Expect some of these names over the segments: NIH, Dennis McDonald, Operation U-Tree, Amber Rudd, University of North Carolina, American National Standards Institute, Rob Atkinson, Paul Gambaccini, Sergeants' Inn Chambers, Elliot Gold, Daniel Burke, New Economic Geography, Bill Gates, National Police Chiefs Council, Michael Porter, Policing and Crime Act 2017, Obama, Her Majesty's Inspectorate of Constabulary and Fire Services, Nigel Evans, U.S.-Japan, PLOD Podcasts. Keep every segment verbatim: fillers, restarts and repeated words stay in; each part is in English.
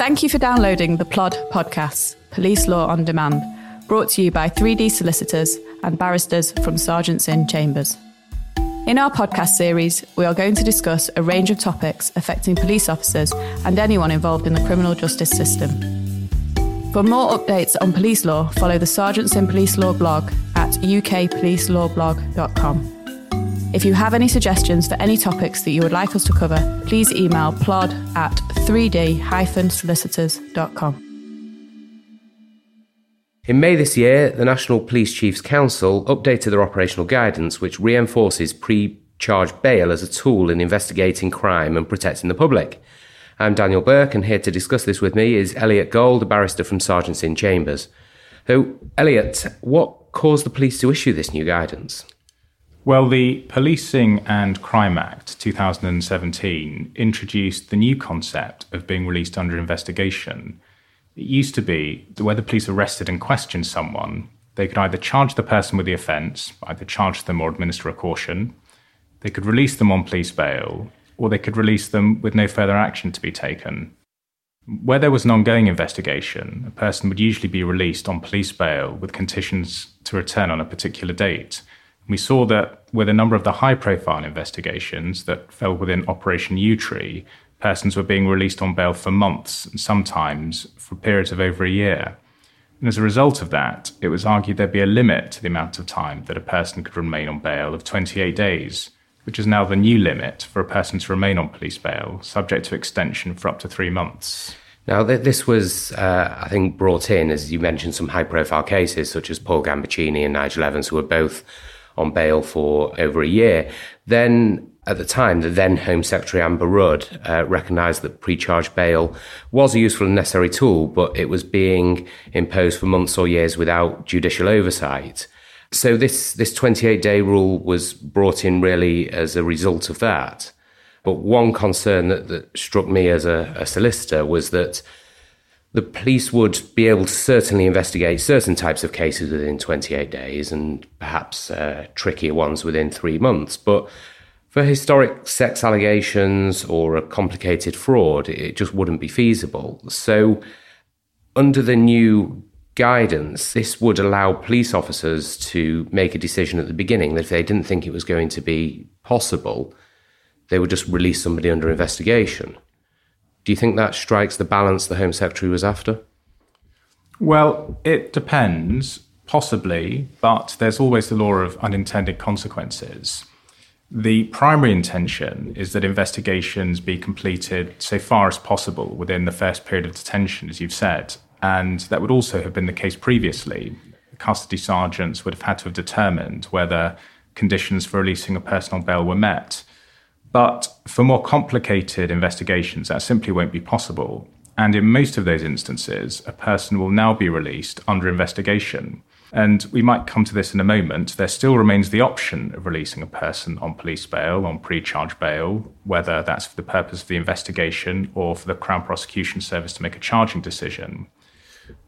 Thank you for downloading the P L O D Podcasts, Police Law on Demand, brought to you by three D solicitors and barristers from Sergeants' Inn Chambers. In our podcast series, we are going to discuss a range of topics affecting police officers and anyone involved in the criminal justice system. For more updates on police law, follow the Sergeants in Police Law blog at u k police law blog dot com. If you have any suggestions for any topics that you would like us to cover, please email plod at three d solicitors dot com. In May this year, the National Police Chiefs Council updated their operational guidance, which reinforces pre-charge bail as a tool in investigating crime and protecting the public. I'm Daniel Burke, and here to discuss this with me is Elliot Gold, a barrister from Sergeants' Inn Chambers. So, Elliot, what caused the police to issue this new guidance? Well, the Policing and Crime Act twenty seventeen introduced the new concept of being released under investigation. It used to be that where the police arrested and questioned someone, they could either charge the person with the offence, either charge them or administer a caution, they could release them on police bail, or they could release them with no further action to be taken. Where there was an ongoing investigation, a person would usually be released on police bail with conditions to return on a particular date. We saw that with a number of the high-profile investigations that fell within Operation U-Tree, persons were being released on bail for months, and sometimes for periods of over a year. And as a result of that, it was argued there'd be a limit to the amount of time that a person could remain on bail of twenty-eight days, which is now the new limit for a person to remain on police bail, subject to extension for up to three months. Now, th- this was, uh, I think, brought in, as you mentioned, some high-profile cases, such as Paul Gambaccini and Nigel Evans, who were both on bail for over a year. Then, at the time, the then Home Secretary Amber Rudd uh, recognised that pre-charge bail was a useful and necessary tool, but it was being imposed for months or years without judicial oversight. So this this twenty-eight-day rule was brought in really as a result of that. But one concern that, that struck me as a, a solicitor was that the police would be able to certainly investigate certain types of cases within twenty-eight days and perhaps uh, trickier ones within three months. But for historic sex allegations or a complicated fraud, it just wouldn't be feasible. So under the new guidance, this would allow police officers to make a decision at the beginning that if they didn't think it was going to be possible, they would just release somebody under investigation. Do you think that strikes the balance the Home Secretary was after? Well, it depends, possibly, but there's always the law of unintended consequences. The primary intention is that investigations be completed so far as possible within the first period of detention, as you've said, and that would also have been the case previously. Custody sergeants would have had to have determined whether conditions for releasing a person on bail were met. But for more complicated investigations, that simply won't be possible. And in most of those instances, a person will now be released under investigation. And we might come to this in a moment. There still remains the option of releasing a person on police bail, on pre-charge bail, whether that's for the purpose of the investigation or for the Crown Prosecution Service to make a charging decision.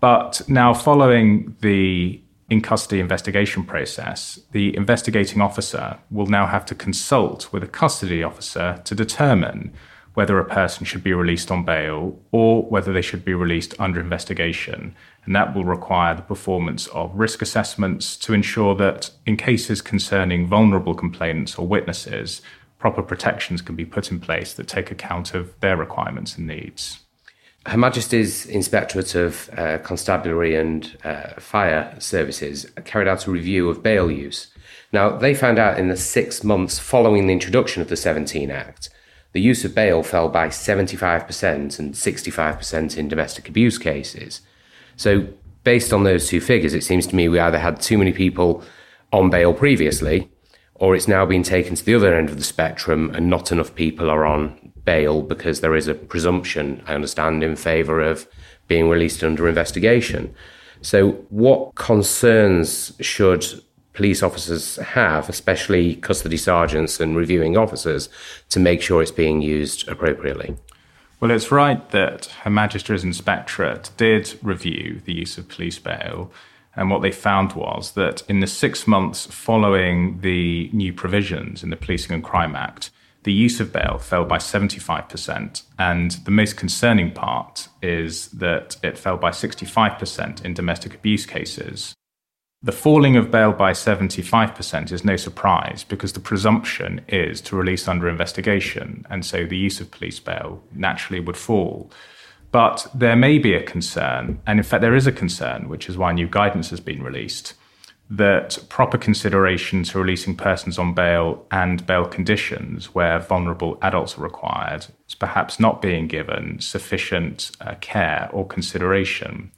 But now, following the in-custody investigation process, the investigating officer will now have to consult with a custody officer to determine whether a person should be released on bail or whether they should be released under investigation. And that will require the performance of risk assessments to ensure that in cases concerning vulnerable complainants or witnesses, proper protections can be put in place that take account of their requirements and needs. Her Majesty's Inspectorate of uh, Constabulary and uh, Fire Services carried out a review of bail use. Now, they found out in the six months following the introduction of the seventeen Act, the use of bail fell by seventy-five percent and sixty-five percent in domestic abuse cases. So based on those two figures, it seems to me we either had too many people on bail previously, or it's now been taken to the other end of the spectrum and not enough people are on bail because there is a presumption, I understand, in favour of being released under investigation. So what concerns should police officers have, especially custody sergeants and reviewing officers, to make sure it's being used appropriately? Well, it's right that Her Majesty's Inspectorate did review the use of police bail, and what they found was that in the six months following the new provisions in the Policing and Crime Act, the use of bail fell by seventy-five percent. And the most concerning part is that it fell by sixty-five percent in domestic abuse cases. The falling of bail by seventy-five percent is no surprise because the presumption is to release under investigation, and so the use of police bail naturally would fall. But there may be a concern, and in fact there is a concern, which is why new guidance has been released, that proper consideration to releasing persons on bail and bail conditions where vulnerable adults are required is perhaps not being given sufficient uh, care or consideration.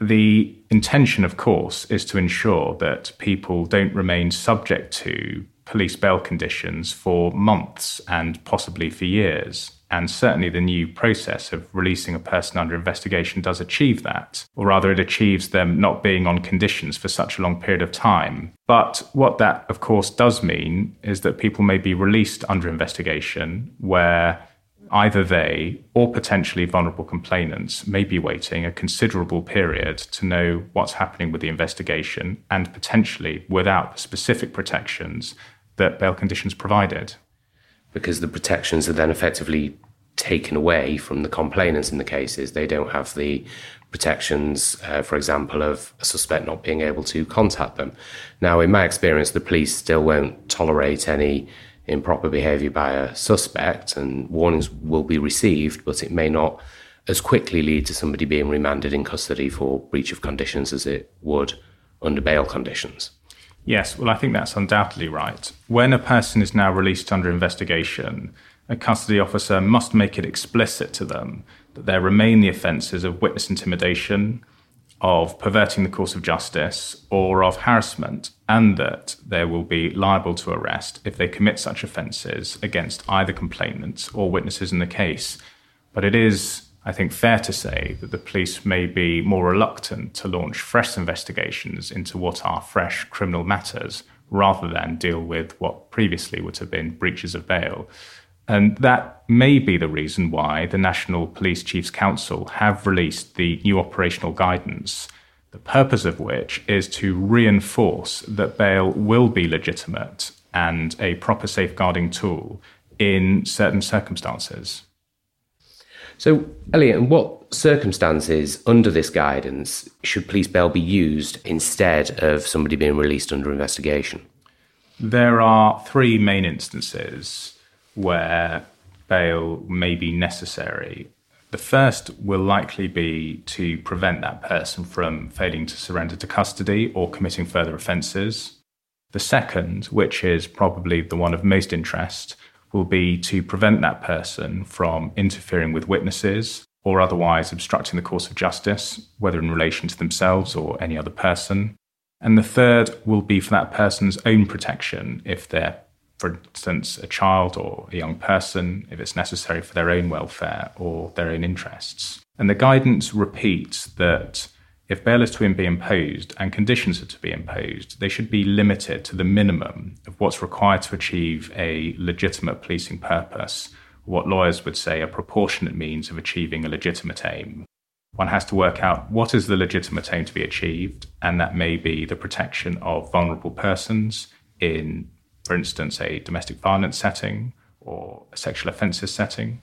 The intention, of course, is to ensure that people don't remain subject to police bail conditions for months and possibly for years. And certainly the new process of releasing a person under investigation does achieve that, or rather it achieves them not being on conditions for such a long period of time. But what that, of course, does mean is that people may be released under investigation where either they or potentially vulnerable complainants may be waiting a considerable period to know what's happening with the investigation and potentially without the specific protections that bail conditions provided. Because the protections are then effectively taken away from the complainants in the cases. They don't have the protections, uh, for example, of a suspect not being able to contact them. Now, in my experience, the police still won't tolerate any improper behaviour by a suspect, and warnings will be received, but it may not as quickly lead to somebody being remanded in custody for breach of conditions as it would under bail conditions. Yes, well, I think that's undoubtedly right. When a person is now released under investigation, a custody officer must make it explicit to them that there remain the offences of witness intimidation, of perverting the course of justice, or of harassment, and that they will be liable to arrest if they commit such offences against either complainants or witnesses in the case. But it is, I think, fair to say that the police may be more reluctant to launch fresh investigations into what are fresh criminal matters, rather than deal with what previously would have been breaches of bail. And that may be the reason why the National Police Chiefs Council have released the new operational guidance, the purpose of which is to reinforce that bail will be legitimate and a proper safeguarding tool in certain circumstances. So, Elliot, in what circumstances under this guidance should police bail be used instead of somebody being released under investigation? There are three main instances where bail may be necessary. The first will likely be to prevent that person from failing to surrender to custody or committing further offences. The second, which is probably the one of most interest, will be to prevent that person from interfering with witnesses or otherwise obstructing the course of justice, whether in relation to themselves or any other person. And the third will be for that person's own protection if they're, for instance, a child or a young person, if it's necessary for their own welfare or their own interests. And the guidance repeats that if bail is to be imposed and conditions are to be imposed, they should be limited to the minimum of what's required to achieve a legitimate policing purpose, what lawyers would say a proportionate means of achieving a legitimate aim. One has to work out what is the legitimate aim to be achieved, and that may be the protection of vulnerable persons in, for instance, a domestic violence setting or a sexual offences setting,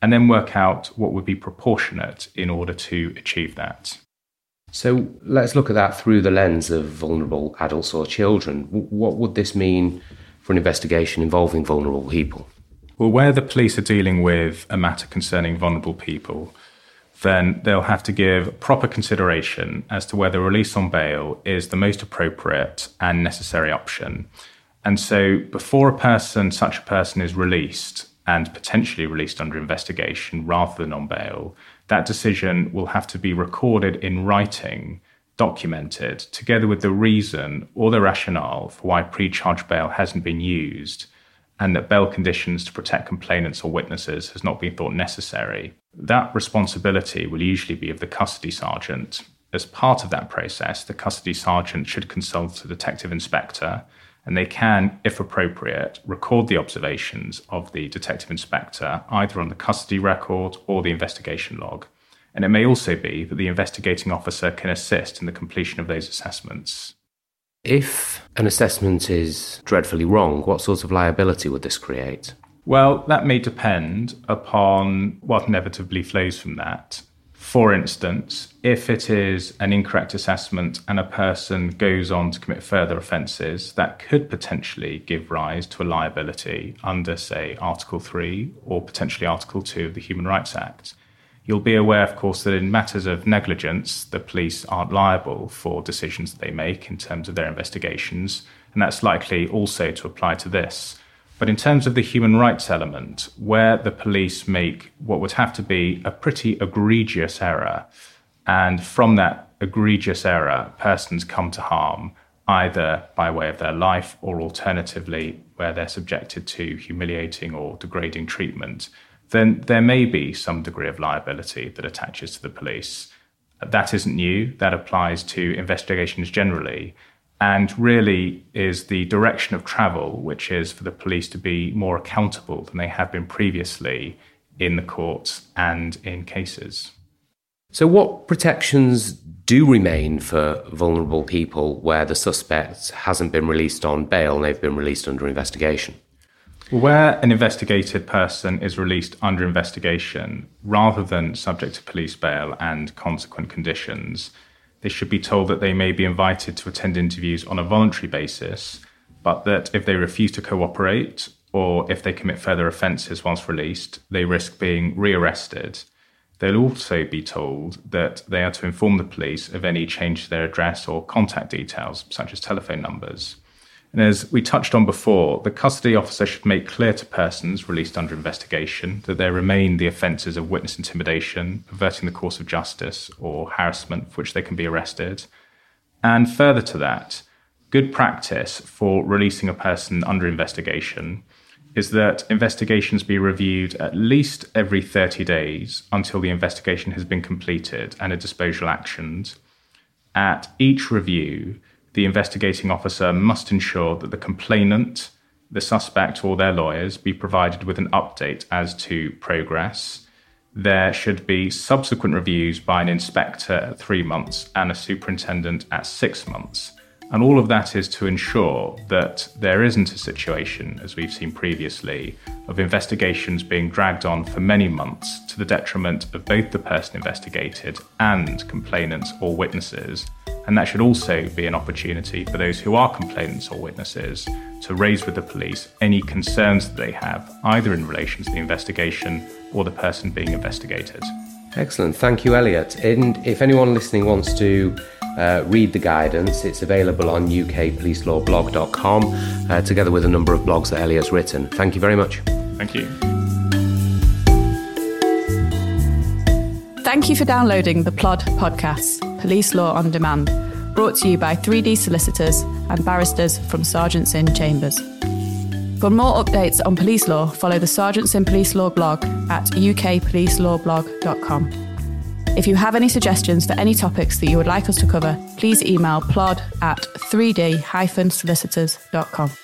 and then work out what would be proportionate in order to achieve that. So let's look at that through the lens of vulnerable adults or children. What would this mean for an investigation involving vulnerable people? Well, where the police are dealing with a matter concerning vulnerable people, then they'll have to give proper consideration as to whether release on bail is the most appropriate and necessary option. And so before a person, such a person is released and potentially released under investigation rather than on bail, that decision will have to be recorded in writing, documented, together with the reason or the rationale for why pre-charge bail hasn't been used and that bail conditions to protect complainants or witnesses has not been thought necessary. That responsibility will usually be of the custody sergeant. As part of that process, the custody sergeant should consult a detective inspector, and they can, if appropriate, record the observations of the detective inspector either on the custody record or the investigation log. And it may also be that the investigating officer can assist in the completion of those assessments. If an assessment is dreadfully wrong, what sort of liability would this create? Well, that may depend upon what inevitably flows from that. For instance, if it is an incorrect assessment and a person goes on to commit further offences, that could potentially give rise to a liability under, say, Article three or potentially Article two of the Human Rights Act. You'll be aware, of course, that in matters of negligence, the police aren't liable for decisions that they make in terms of their investigations, and that's likely also to apply to this. But in terms of the human rights element, where the police make what would have to be a pretty egregious error, and from that egregious error, persons come to harm, either by way of their life or alternatively where they're subjected to humiliating or degrading treatment, then there may be some degree of liability that attaches to the police. That isn't new. That applies to investigations generally, and really is the direction of travel, which is for the police to be more accountable than they have been previously in the courts and in cases. So what protections do remain for vulnerable people where the suspect hasn't been released on bail and they've been released under investigation? Where an investigated person is released under investigation, rather than subject to police bail and consequent conditions, they should be told that they may be invited to attend interviews on a voluntary basis, but that if they refuse to cooperate or if they commit further offences once released, they risk being rearrested. They'll also be told that they are to inform the police of any change to their address or contact details, such as telephone numbers. And as we touched on before, the custody officer should make clear to persons released under investigation that there remain the offences of witness intimidation, perverting the course of justice, or harassment for which they can be arrested. And further to that, good practice for releasing a person under investigation is that investigations be reviewed at least every thirty days until the investigation has been completed and a disposal actioned. At each review, the investigating officer must ensure that the complainant, the suspect or their lawyers be provided with an update as to progress. There should be subsequent reviews by an inspector at three months and a superintendent at six months. And all of that is to ensure that there isn't a situation, as we've seen previously, of investigations being dragged on for many months to the detriment of both the person investigated and complainants or witnesses. And that should also be an opportunity for those who are complainants or witnesses to raise with the police any concerns that they have, either in relation to the investigation or the person being investigated. Excellent. Thank you, Elliot. And if anyone listening wants to Uh, read the guidance, it's available on u k police law blog dot com uh, together with a number of blogs that Elliot's written. Thank you very much. Thank you. Thank you for downloading the P L O D Podcasts, Police Law on Demand, brought to you by three D solicitors and barristers from Sergeants' Inn Chambers. For more updates on police law, follow the Sergeants' Inn Police Law blog at u k police law blog dot com. If you have any suggestions for any topics that you would like us to cover, please email plod at three d solicitors dot com.